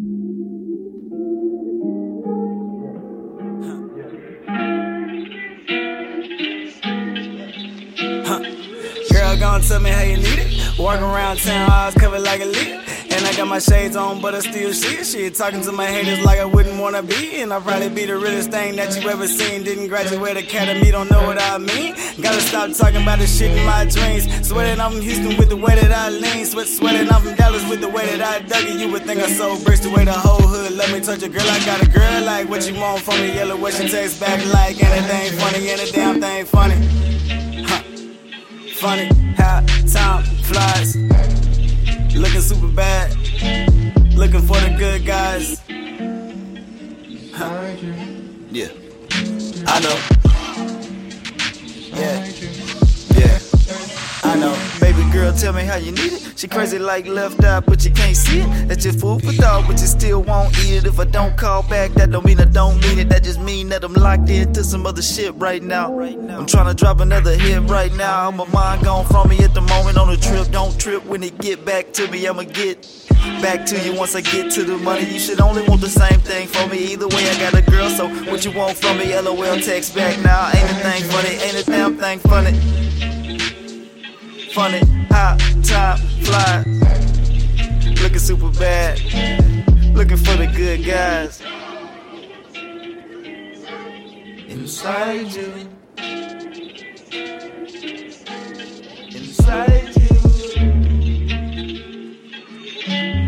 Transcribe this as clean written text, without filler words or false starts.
Girl, gon' tell me how you need it. Walking around town, eyes covered like a lid. And I got my shades on, but I still see shit. Talking to my haters like I wouldn't wanna be. And I'll probably be the realest thing that you ever seen. Didn't graduate academy, don't know what I mean. Gotta stop talking about the shit in my dreams. Sweating I'm from Houston with the way that I lean. Sweating I'm from Dallas with the way that I dug it. You would think I sold bricks the way the whole hood let me touch a girl. I got a girl like what you want from me. Yellow what she text back like anything funny. And a damn thing funny. Funny how time flies. Looking super bad, looking for the good guys. Huh. Yeah, I know. Yeah, I know. Baby girl, tell me how you need it. She crazy like left eye, but you can't see it. That's your food for thought, but you still won't eat it. If I don't call back, that don't mean I don't mean it. That just mean that I'm locked into some other shit right now. I'm trying to drop another hit right now. My mind gone from me at the moment on a trip. Don't trip when it get back to me. I'ma get back to you once I get to the money. You should only want the same thing from me. Either way, I got a girl, so what you want from me? LOL, text back now. Ain't a thing funny, ain't a damn thing funny. Funny, hot, top, fly. Looking super bad. Looking for the good guys. Inside you. Inside you.